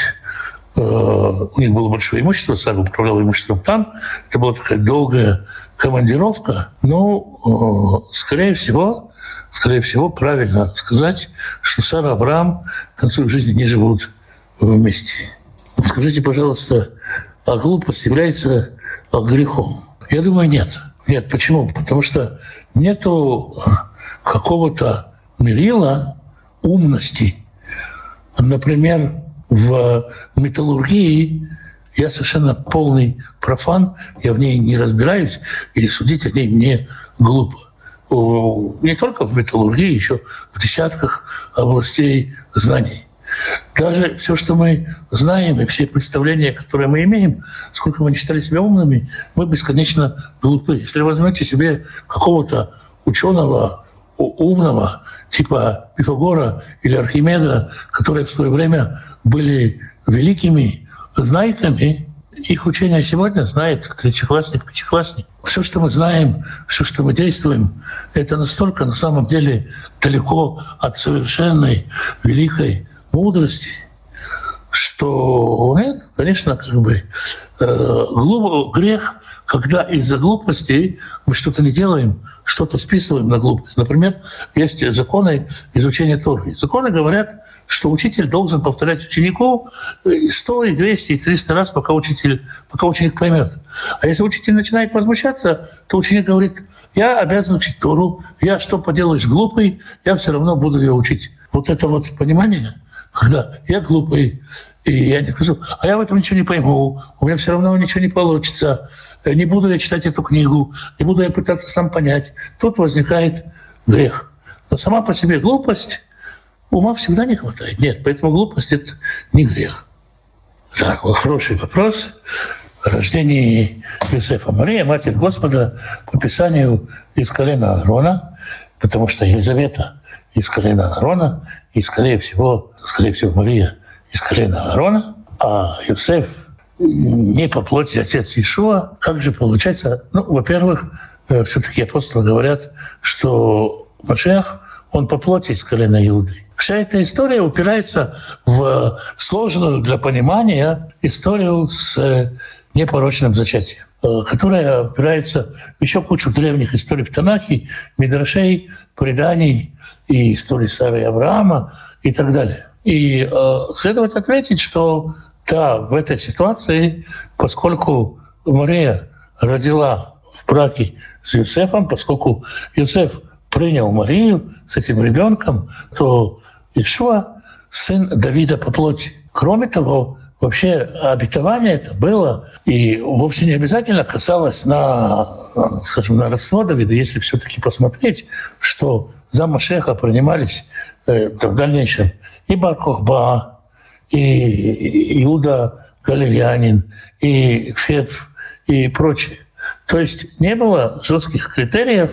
у них было большое имущество, Сара управлял имуществом там. Это была такая долгая командировка. Но, скорее всего, скорее всего, правильно сказать, что Сара и Авраам к концу жизни не живут вместе. Скажите, пожалуйста, а глупость является грехом? Я думаю, нет. Нет, почему? Потому что нету какого-то мерила умности. Например, в металлургии я совершенно полный профан, я в ней не разбираюсь, и судить о ней мне глупо. Не только в металлургии, еще в десятках областей знаний. Даже все, что мы знаем, и все представления, которые мы имеем, сколько мы не считали себя умными, мы бесконечно глупы. Если вы возьмете себе какого-то ученого умного, типа Пифагора или Архимеда, которые в свое время были великими знайками, их учение сегодня знает третьеклассник, пятиклассник. Все, что мы знаем, все, что мы действуем, это настолько на самом деле далеко от совершенной великой мудрости, что нет, конечно, как бы э, глупо, грех, когда из-за глупости мы что-то не делаем, что-то списываем на глупость. Например, есть законы изучения Торы. Законы говорят, что учитель должен повторять ученику сто, двести, триста раз, пока учитель, пока ученик поймет. А если учитель начинает возмущаться, то ученик говорит: я обязан учить Тору, я что поделаешь, глупый, я все равно буду ее учить. Вот это вот понимание, когда я глупый, и я не скажу, а я в этом ничего не пойму, у меня все равно ничего не получится, не буду я читать эту книгу, не буду я пытаться сам понять. Тут возникает грех. Но сама по себе глупость, ума всегда не хватает. Нет, поэтому глупость — это не грех. Так, вот хороший вопрос. О рождении Иосифа. Мария, Матерь Господа, по Писанию из колена Аарона, потому что Елизавета из колена Аарона, и, скорее всего, скорее всего, Мария из колена Аарона, а Иосиф не по плоти отец Иешуа. Как же получается? Ну, во-первых, все-таки апостолы говорят, что Машех, он по плоти из колена Иуды. Вся эта история упирается в сложную для понимания историю с непорочным зачатием, которая опирается еще кучу древних историй в Танахе, Медрашей, преданий и истории Сары и Авраама и так далее. И э, следует ответить, что да, в этой ситуации, поскольку Мария родила в браке с Иосифом, поскольку Иосиф принял Марию с этим ребенком, то Иешуа — сын Давида по плоти. Кроме того, вообще обетование это было, и вовсе не обязательно касалось на, скажем, на родство Давида, если все-таки посмотреть, что за Машеха принимались э, в дальнейшем и Бар-Кохба, и Иуда Галилеянин, и Фев, и прочие. То есть не было жестких критериев.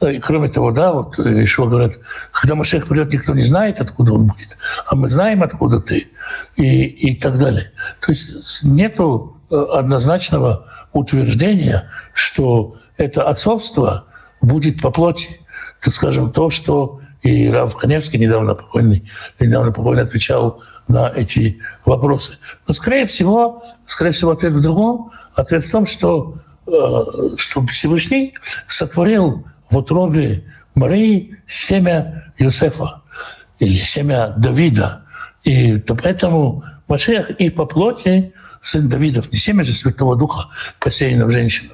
И кроме того, да, вот Ишуа говорит, когда Машех придет, никто не знает, откуда он будет, а мы знаем, откуда ты, и, и так далее. То есть нету однозначного утверждения, что это отцовство будет по плоти, так скажем, то, что и Рав Каневский, недавно покойный, недавно покойный, отвечал на эти вопросы. Но, скорее всего, скорее всего, ответ в другом. Ответ в том, что чтобы Всевышний сотворил в утробе Марии семя Иосифа или семя Давида. И поэтому Машех и по плоти сын Давидов, не семя же Святого Духа, посеянного женщиной.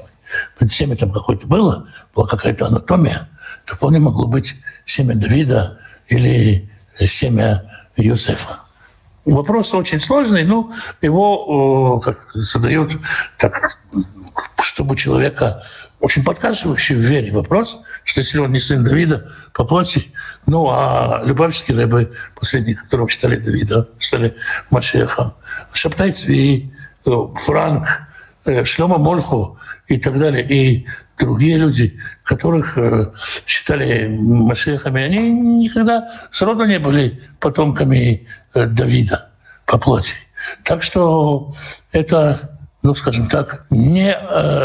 Семя там какое-то было, была какая-то анатомия, то вполне могло быть семя Давида или семя Иосифа. Вопрос очень сложный, но его как, задают так, чтобы человека очень подкашивающий в вере вопрос, что если он не сын Давида по плоти, ну а любавичские рыбы, последние, которые читали Давида, читали Машеха, Шаптайцви, Франк, Шлема Мольху и так далее, и другие люди, которых считали Машехами, они никогда сроду не были потомками Давида по плоти. Так что это, ну скажем так, не,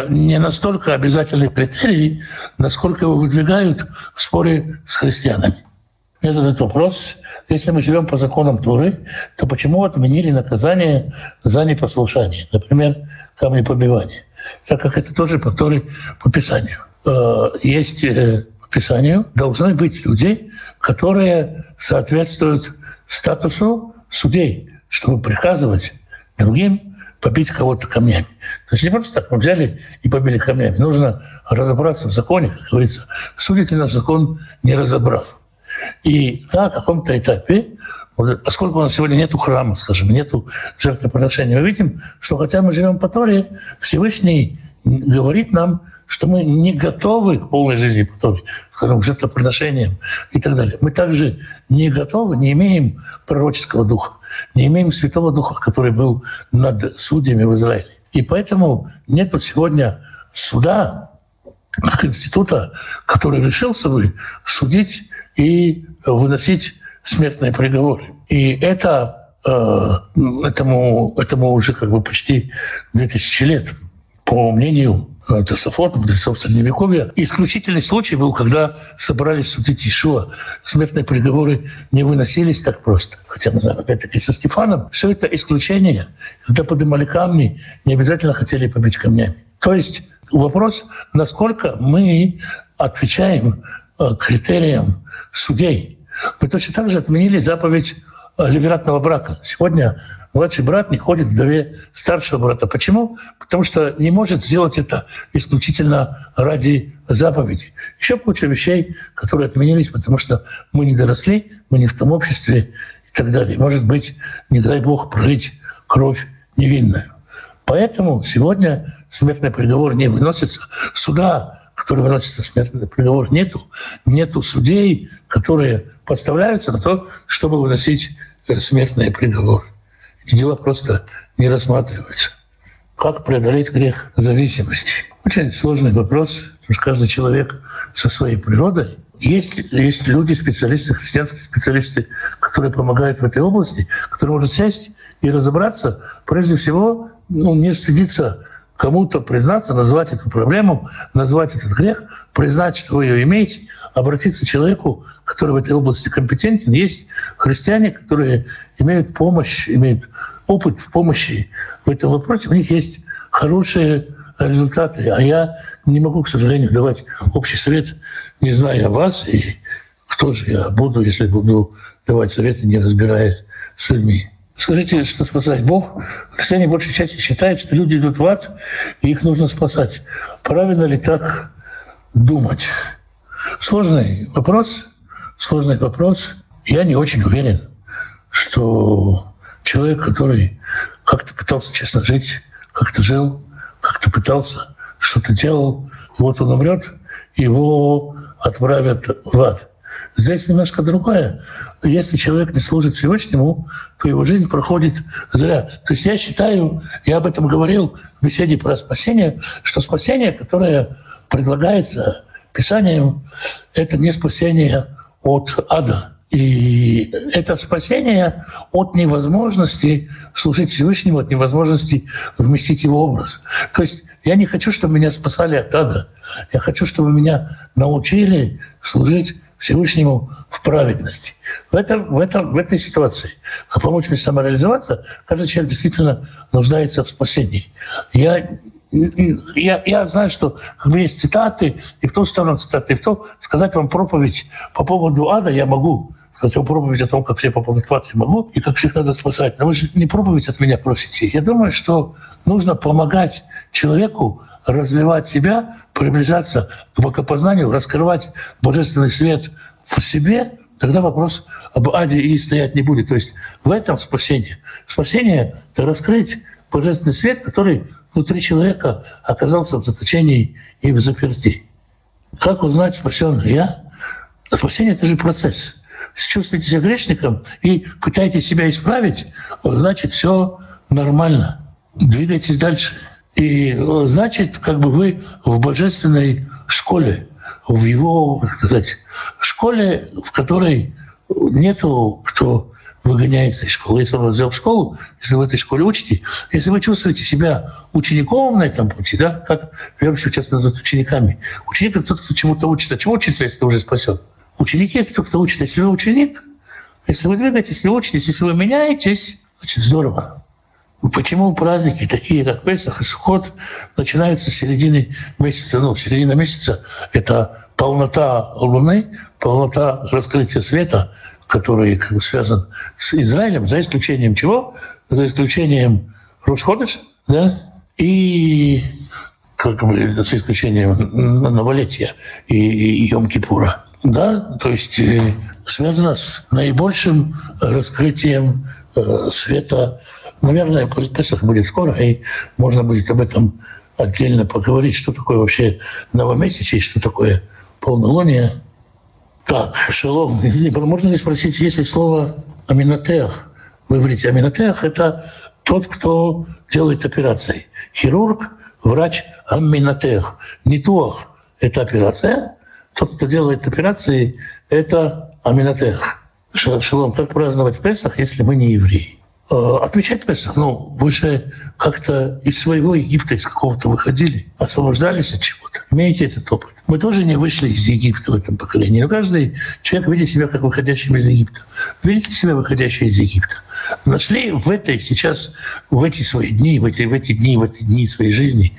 не настолько обязательный критерий, насколько его выдвигают в споре с христианами. Этот вопрос, если мы живем по законам Торы, то почему отменили наказание за непослушание, например, камнепобивание, так как это тоже по Торе, по Писанию. Есть по Писанию, должны быть люди, которые соответствуют статусу судей, чтобы приказывать другим побить кого-то камнями. То есть не просто так мы взяли и побили камнями. Нужно разобраться в законе, как говорится, судите на закон, не разобрав. И на каком-то этапе, поскольку у нас сегодня нет храма, скажем, нет жертвоприношения, мы видим, что хотя мы живем по Торе, Всевышний говорит нам, что мы не готовы к полной жизни по Торе, скажем, к жертвоприношениям и так далее. Мы также не готовы, не имеем пророческого духа, не имеем Святого Духа, который был над судьями в Израиле. И поэтому нет сегодня суда, как института, который решился бы судить и выносить смертные приговоры. И это э, этому, этому уже как бы почти две тысячи лет, по мнению Тосафот, мудрецов Средневековья. Исключительный случай был, когда собрались судить Иешуа. Смертные приговоры не выносились так просто. Хотя мы знаем, опять-таки, со Стефаном все это исключение. Когда поднимали камни, не обязательно хотели побить камнями. То есть вопрос, насколько мы отвечаем критериям судей. Мы точно так же отменили заповедь левератного брака. Сегодня младший брат не ходит в вдове старшего брата. Почему? Потому что не может сделать это исключительно ради заповеди. Еще куча вещей, которые отменились, потому что мы не доросли, мы не в том обществе и так далее. Может быть, не дай Бог, пролить кровь невинную. Поэтому сегодня смертный приговор не выносится. Суда, которые выносятся смертный приговор, нету. Нету судей, которые подставляются на то, чтобы выносить смертные приговоры. Эти дела просто не рассматриваются. Как преодолеть грех зависимости? Очень сложный вопрос, потому что каждый человек со своей природой. Есть, есть люди, специалисты, христианские специалисты, которые помогают в этой области, которые могут сесть и разобраться. Прежде всего, ну, не стыдиться кому-то признаться, назвать эту проблему, назвать этот грех, признать, что вы ее имеете, обратиться к человеку, который в этой области компетентен. Есть христиане, которые имеют помощь, имеют опыт в помощи в этом вопросе. У них есть хорошие результаты. А я не могу, к сожалению, давать общий совет, не зная вас, и кто же я буду, если буду давать советы, не разбираясь с людьми. Скажите, что спасает Бог? Христиане большей части считают, что люди идут в ад, и их нужно спасать. Правильно ли так думать? Сложный вопрос. Сложный вопрос. Я не очень уверен, что человек, который как-то пытался честно жить, как-то жил, как-то пытался, что-то делал, вот он умрет, его отправят в ад. Здесь немножко другое. Если человек не служит Всевышнему, то его жизнь проходит зря. То есть я считаю, я об этом говорил в беседе про спасение, что спасение, которое предлагается Писанием, это не спасение от ада. И это спасение от невозможности служить Всевышнему, от невозможности вместить его образ. То есть я не хочу, чтобы меня спасали от ада. Я хочу, чтобы меня научили служить Всевышнему в праведности. В, этом, в, этом, в этой ситуации, как помочь мне самореализоваться, каждый человек действительно нуждается в спасении. Я Я, я знаю, что у меня есть цитаты, и в ту сторону цитаты, и в ту. Сказать вам проповедь по поводу ада я могу. Сказать вам проповедь о том, как все попадут в ад, я могу, и как всех надо спасать. Но вы же не проповедь от меня просите. Я думаю, что нужно помогать человеку развивать себя, приближаться к богопознанию, раскрывать божественный свет в себе. Тогда вопрос об аде и стоять не будет. То есть в этом спасение. Спасение — это раскрыть божественный свет, который внутри человека оказался в заточении и в заперти. Как узнать, спасен я? Спасение — это же процесс. Если чувствуете себя грешником и пытаетесь себя исправить, значит, все нормально. Двигайтесь дальше. И значит, как бы вы в божественной школе, в его, как сказать, школе, в которой нету, кто выгоняется из школы. Если он взял в школу, если вы в этой школе учите, если вы чувствуете себя учеником на этом пути, да, как верующие часто называют учениками, ученик — это тот, кто чему-то учится. Чему учится, если ты уже спасен? Ученики — это тот, кто учится. Если вы ученик, если вы двигаетесь, если вы учитесь, если вы меняетесь, очень здорово. Почему праздники, такие как Песах и Сухот, начинаются с середины месяца? Ну, середина месяца — это полнота Луны, полнота раскрытия света, который как бы связан с Израилем, за исключением чего? За исключением Рош-Ходыш, да? И как бы за исключением Новолетия и Йом-Кипура. Да? То есть связано с наибольшим раскрытием света. Наверное, Песах будет скоро, и можно будет об этом отдельно поговорить, что такое вообще новомесячие, что такое полнолуние. Так, шалом. Можно ли спросить, есть ли слово «аминотеах» в иврите? Аминотеах — это тот, кто делает операции. Хирург, врач, аминотеах. Нитуах — это операция. Тот, кто делает операции, это аминотеах. Шалом, как праздновать Песах, если мы не евреи? Отмечать Песах? Ну, вы же как-то из своего Египта, из какого-то выходили, освобождались от чего-то. Имейте этот опыт. Мы тоже не вышли из Египта в этом поколении. Но каждый человек видит себя как выходящим из Египта. Видите себя выходящим из Египта? Нашли в этой сейчас, в эти свои дни, в эти, в эти дни, в эти дни своей жизни,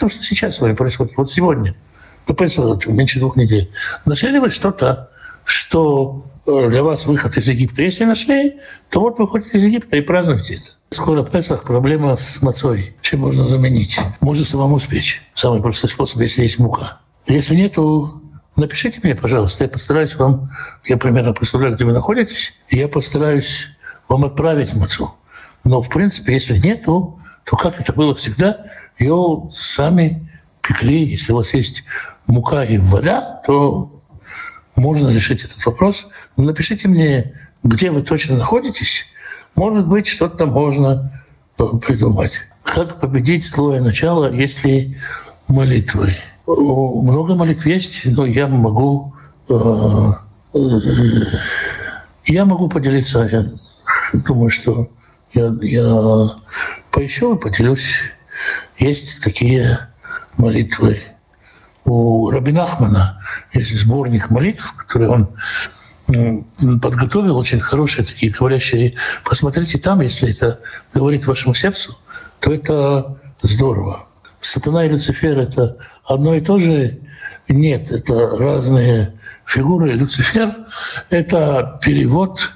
то, что сейчас с вами происходит, вот сегодня, до Песаха, меньше двух недель, нашли ли вы что-то, что для вас выход из Египта? Если нашли, то вот выходите из Египта и празднуйте это. Скоро Песах, проблема с мацой. Чем можно заменить? Можно самому спечь. Самый простой способ, если есть мука. Если нет, то напишите мне, пожалуйста. Я постараюсь вам, я примерно представляю, где вы находитесь, и я постараюсь вам отправить мацу. Но, в принципе, если нет, то, то как это было всегда, ее сами пекли. Если у вас есть мука и вода, то можно решить этот вопрос. Напишите мне, где вы точно находитесь. Может быть, что-то там можно придумать. Как победить злое начало, если молитвы? Много молитв есть, но я могу, э, я могу поделиться. Я думаю, что я, я поищу и поделюсь. Есть такие молитвы. У Раби Нахмана есть сборник молитв, который он подготовил, очень хорошие такие говорящие. Посмотрите там, если это говорит вашему сердцу, то это здорово. Сатана и Люцифер — это одно и то же? Нет, это разные фигуры. Люцифер — это перевод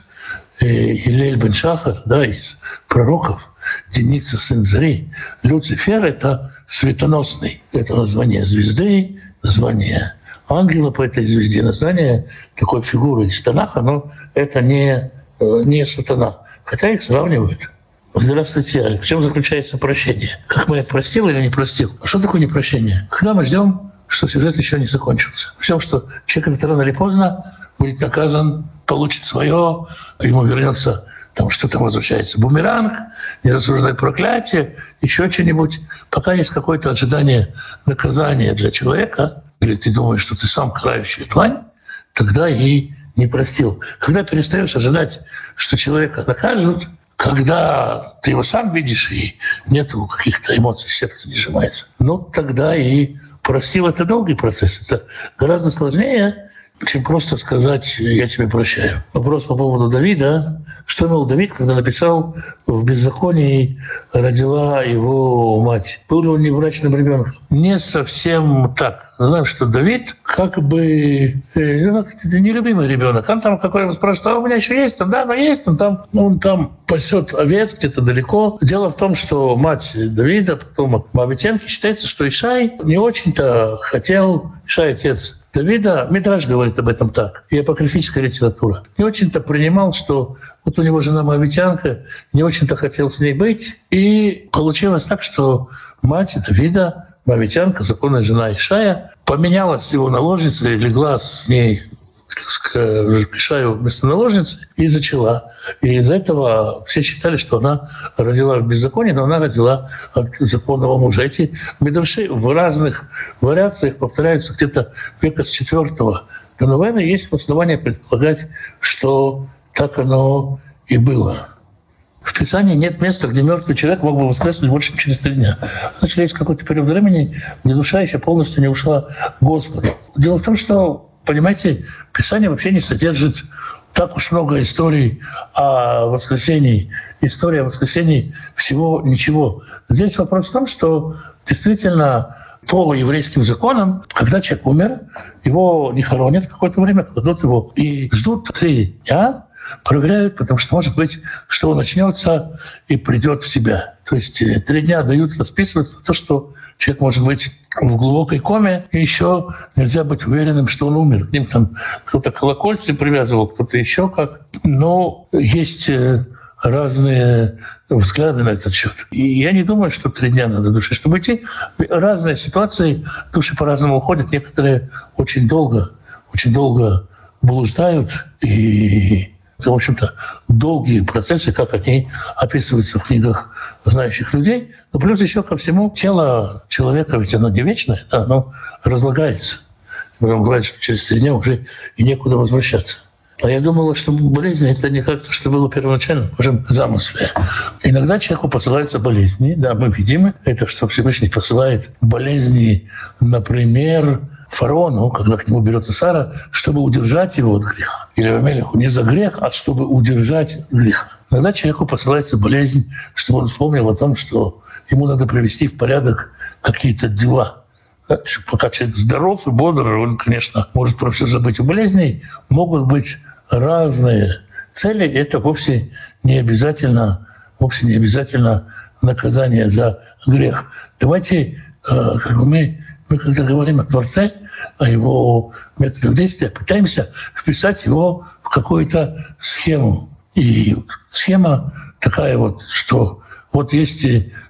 Илель бен Шахар, да, из пророков, Деница сын Зари. Люцифер — это светоносный. Это название звезды, название ангела по этой звезде, название такой фигуры из Танаха, но это не, не сатана. Хотя их сравнивают. Здравствуйте, Олег. В чем заключается прощение? Как мы простил или не простил? Что такое непрощение? Когда мы ждем, что сюжет еще не закончился. В том, что человек рано или поздно будет наказан, получит свое, ему вернется там что-то возвращается. Бумеранг, незаслуженное проклятие, еще что-нибудь. Пока есть какое-то ожидание наказания для человека, или ты думаешь, что ты сам карающая тлань, тогда и не простил. Когда перестаешь ожидать, что человека накажут, когда ты его сам видишь, и нету каких-то эмоций, сердце не сжимается, ну тогда и простил. Это долгий процесс. Это гораздо сложнее, Очень просто сказать «я тебе прощаю». Вопрос по поводу Давида. Что имел Давид, когда написал «в беззаконии родила его мать»? Был ли он небрачным ребенком? Не совсем так. Знаем, что Давид как бы ну, нелюбимый ребенок. Он там какой-нибудь спрашивает: «А у меня еще есть там?» «Да, она есть там». там. Он там пасет овец где-то далеко. Дело в том, что мать Давида, потомок Мавитянки, считается, что Ишай не очень-то хотел, Ишай, отец Давида, Медаш говорит об этом так, и апокрифическая литература. Не очень-то принимал, что вот у него жена Мавитянка, не очень-то хотел с ней быть. И получилось так, что мать Давида, Мавитянка, законная жена Ишая, поменялась его наложницей, легла с ней к Ишаю вместо наложницы и зачала. И из-за этого все считали, что она родила в беззаконии, но она родила от законного мужа. Эти медраши в разных вариациях повторяются где-то века с четвёртого до новой эры. Есть основания предполагать, что так оно и было. В Писании нет места, где мертвый человек мог бы воскреснуть больше, чем через три дня. Значит, есть какой-то период времени, где душа еще полностью не ушла к Господу. Дело в том, что понимаете, Писание вообще не содержит так уж много историй о воскресении. История о воскресении всего ничего. Здесь вопрос в том, что действительно по еврейским законам, когда человек умер, его не хоронят какое-то время, кладут его и ждут три дня, проверяют, потому что, может быть, что он очнется и придет в себя. То есть три дня даются, списываются то, что человек может быть в глубокой коме, и еще нельзя быть уверенным, что он умер. К ним там кто-то колокольцы привязывал, кто-то еще как. Но есть разные взгляды на этот счет. И я не думаю, что три дня надо душе, чтобы идти. Разные ситуации, души по-разному уходят. Некоторые очень долго, очень долго блуждают, и это, в общем-то, долгие процессы, как они описываются в книгах знающих людей. Но плюс еще ко всему, тело человека, ведь оно не вечное, да, оно разлагается. Потом говорят, что через три дня уже и некуда возвращаться. А я думала, что болезнь — это не как то, что было первоначально в Божьем замысле. Иногда человеку посылаются болезни, да, мы видим это, что Всевышний посылает болезни, например, фараону, когда к нему берется Сара, чтобы удержать его от греха. Или Авимелеху не за грех, а чтобы удержать от греха. Иногда человеку посылается болезнь, чтобы он вспомнил о том, что ему надо привести в порядок какие-то дела. Пока человек здоров и бодр, он, конечно, может про все забыть. У болезней могут быть разные цели, и это вовсе не обязательно, вовсе не обязательно наказание за грех. Давайте, как бы мы Мы, когда говорим о Творце, о его методах действия, пытаемся вписать его в какую-то схему. И схема такая вот, что вот есть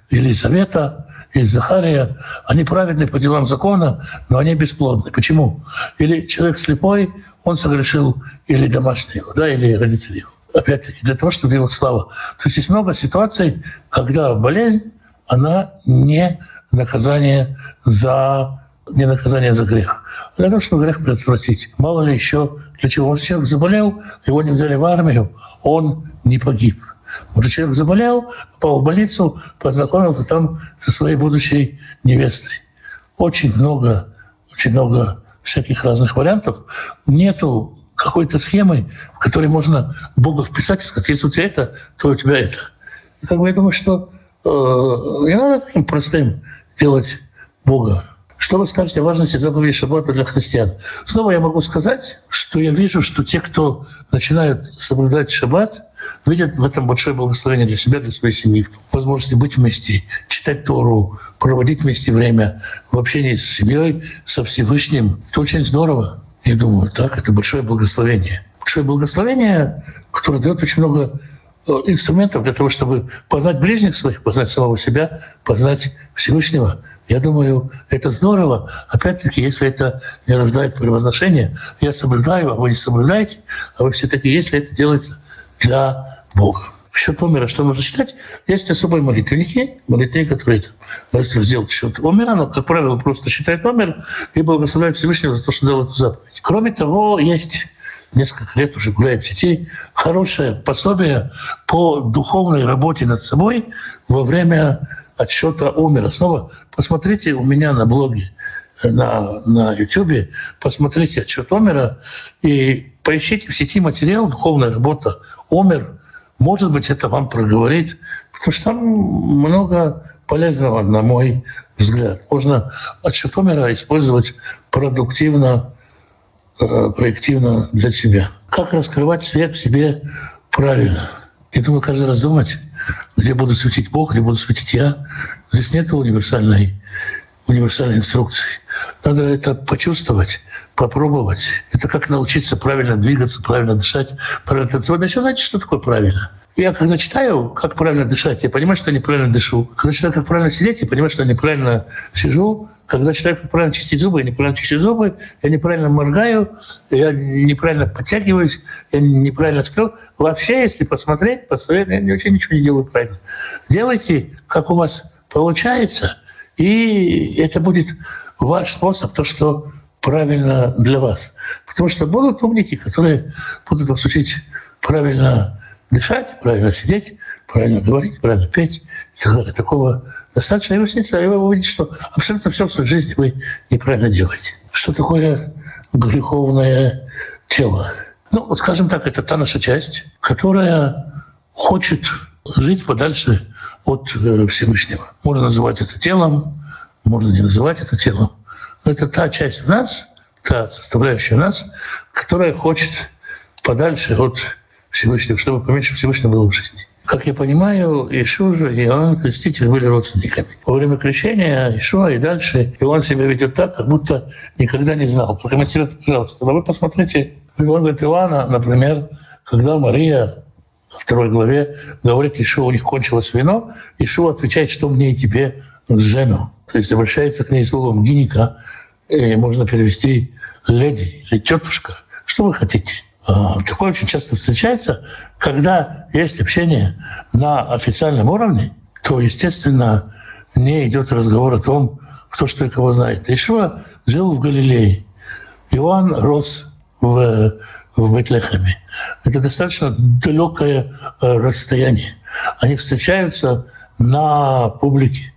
Елизавета, есть Захария, они праведны по делам закона, но они бесплодны. Почему? Или человек слепой, он согрешил или домашний, да, или родитель его. Опять-таки, для того, чтобы его слава. То есть есть много ситуаций, когда болезнь, она не наказание за не наказание за грех, а для того, чтобы грех предотвратить. Мало ли еще для чего. Вот человек заболел, его не взяли в армию, он не погиб. Вот человек заболел, попал в больницу, познакомился там со своей будущей невестой. Очень много, очень много всяких разных вариантов. Нету какой-то схемы, в которой можно Бога вписать и сказать: если у тебя это, то у тебя это. И как бы я думаю, что не надо таким простым делать Бога. Что вы скажете о важности заповеди шаббата для христиан? Снова я могу сказать, что я вижу, что те, кто начинают соблюдать шаббат, видят в этом большое благословение для себя, для своей семьи, возможности быть вместе, читать Тору, проводить вместе время в общении с семьей, со Всевышним. Это очень здорово. Я думаю, так, это большое благословение. Большое благословение, которое дает очень много инструментов для того, чтобы познать ближних своих, познать самого себя, познать Всевышнего. Я думаю, это здорово. Опять-таки, если это не рождает превозношение, я соблюдаю, а вы не соблюдаете, а вы все-таки, если это делается для Бога. В счет умера что можно читать? Есть особые молитвенники, молитвы, которые молятся в сделке счет умера, но, как правило, просто считают умер и благословляют Всевышнего за то, что делают заповедь. Кроме того, есть несколько лет уже гуляет в сети хорошее пособие по духовной работе над собой во время отсчета умера. Снова посмотрите у меня на блоге на, на YouTube, посмотрите отчет Омера и поищите в сети материал «Духовная работа Омер». Может быть, это вам проговорит, потому что там много полезного, на мой взгляд. Можно отчет Омера использовать продуктивно, проективно для себя. Как раскрывать свет в себе правильно? И думаю, каждый раз думать, где буду светить Бог, где буду светить я. Здесь нет универсальной, универсальной инструкции. Надо это почувствовать, попробовать. Это как научиться правильно двигаться, правильно дышать, правильно танцевать. Еще знаете, что такое правильно? Я когда читаю, как правильно дышать, я понимаю, что я неправильно дышу. Когда читаю, как правильно сидеть, я понимаю, что я неправильно сижу. Когда читаю, как правильно чистить зубы, я неправильно чищу зубы, я неправильно моргаю, я неправильно подтягиваюсь, я неправильно сплю. Вообще, если посмотреть, посмотреть, я вообще ничего не делаю правильно. Делайте, как у вас получается, и это будет ваш способ, то, что правильно для вас. Потому что будут умники, которые будут вас учить правильно дышать, правильно сидеть, правильно говорить, правильно петь и так далее. Такого достаточно. И вы снится, и вы увидите, что абсолютно все в своей жизни вы неправильно делаете. Что такое греховное тело? Ну, вот скажем так, это та наша часть, которая хочет жить подальше от Всевышнего. Можно называть это телом, можно не называть это телом. Но это та часть в нас, та составляющая в нас, которая хочет подальше от Всевышнего, чтобы поменьше Всевышнего было в жизни. Как я понимаю, Иешуа же и Иоанн Креститель были родственниками. Во время крещения Иешуа и дальше Иоанн себя ведет так, как будто никогда не знал. Прокомментируйте, пожалуйста. Но вы посмотрите, Евангелие от Иоанна, например, когда Мария во второй главе говорит, Иешуа, у них кончилось вино, Иешуа отвечает, что мне и тебе, Жену. То есть обращается к ней словом «гиника», и можно перевести «леди» или «тетушка». Что вы хотите? Такое очень часто встречается, когда есть общение на официальном уровне, то, естественно, не идет разговор о том, кто что и кого знает. Иешуа жил в Галилее, Иоанн рос в, в Бетлехеме. Это достаточно далекое расстояние. Они встречаются на публике.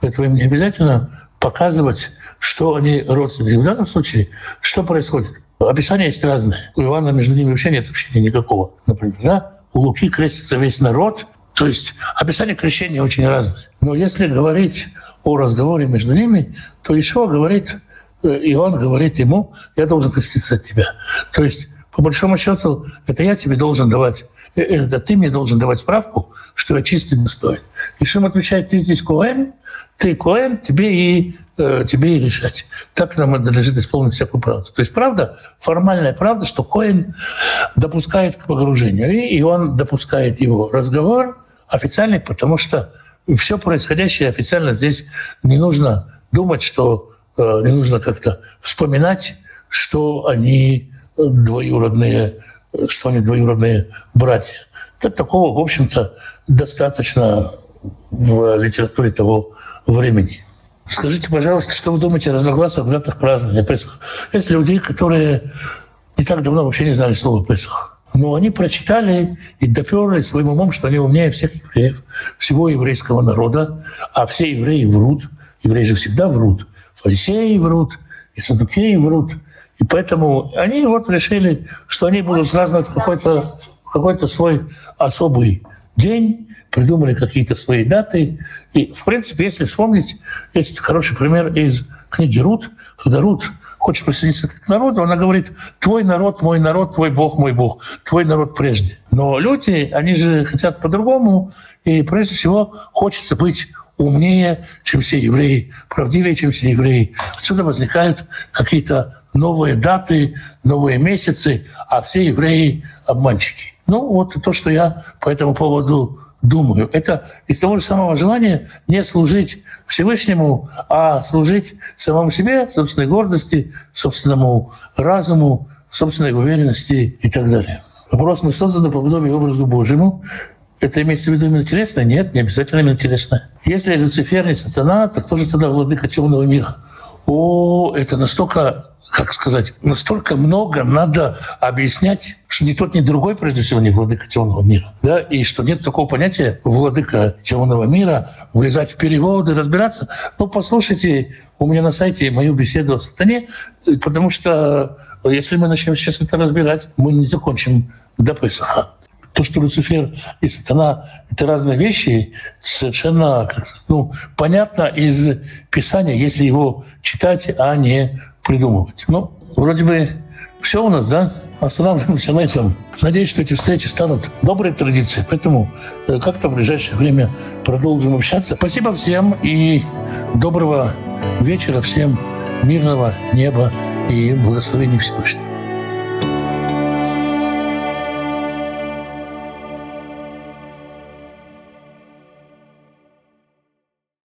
Поэтому им не обязательно показывать, что они родственники. В данном случае что происходит? Описания есть разные. У Ивана между ними вообще нет общения никакого. Например, да? У Луки крестится весь народ. То есть описание крещения очень разное. Но если говорить о разговоре между ними, то Иешуа говорит, Иоанн говорит ему, я должен креститься от тебя. То есть, по большому счету, это я тебе должен давать, это ты мне должен давать справку, что я чистый достоин. Иешуа отвечает, ты здесь коэн, ты коэн, тебе и... тебе и решать. Так нам надлежит исполнить всякую правду. То есть правда, формальная правда, что коэн допускает к погружению. И он допускает его разговор официальный, потому что все происходящее официально. Здесь не нужно думать, что не нужно как-то вспоминать, что они двоюродные, что они двоюродные братья. Это такого, в общем-то, достаточно в литературе того времени. Скажите, пожалуйста, что вы думаете о разногласиях в датах празднования Песаха? Есть люди, которые не так давно вообще не знали слова «Песах». Но они прочитали и доперли своим умом, что они умнее всех евреев, всего еврейского народа, а все евреи врут. Евреи же всегда врут. Фарисеи врут, и саддукеи врут. И поэтому они вот решили, что они будут праздновать какой-то, какой-то свой особый день, придумали какие-то свои даты. И, в принципе, если вспомнить, есть хороший пример из книги Рут, когда Рут хочет присоединиться к народу, она говорит «твой народ, мой народ, твой Бог, мой Бог, твой народ прежде». Но люди, они же хотят по-другому, и прежде всего хочется быть умнее, чем все евреи, правдивее, чем все евреи. Отсюда возникают какие-то новые даты, новые месяцы, а все евреи — обманщики. Ну вот то, что я по этому поводу думаю, это из того же самого желания не служить Всевышнему, а служить самому себе, собственной гордости, собственному разуму, собственной уверенности и так далее. Вопрос: мы созданы по подобию и образу Божьему. Это имеется в виду именно телесное? Нет, не обязательно именно телесное. Если Люцифер не сатана, то кто же тогда владыка темного мира? О, это настолько как сказать, настолько много надо объяснять, что ни тот, ни другой, прежде всего, не владыка темного мира. Да? И что нет такого понятия «владыка темного мира», влезать в переводы, разбираться. Ну, послушайте у меня на сайте мою беседу о сатане, потому что если мы начнем сейчас это разбирать, мы не закончим до Песаха. То, что Люцифер и сатана — это разные вещи, совершенно, как сказать, ну, понятно из Писания, если его читать, а не придумывать. Ну, вроде бы все у нас, да? Останавливаемся на этом. Надеюсь, что эти встречи станут доброй традицией, поэтому как-то в ближайшее время продолжим общаться. Спасибо всем и доброго вечера всем, мирного неба и благословений Всевышнего.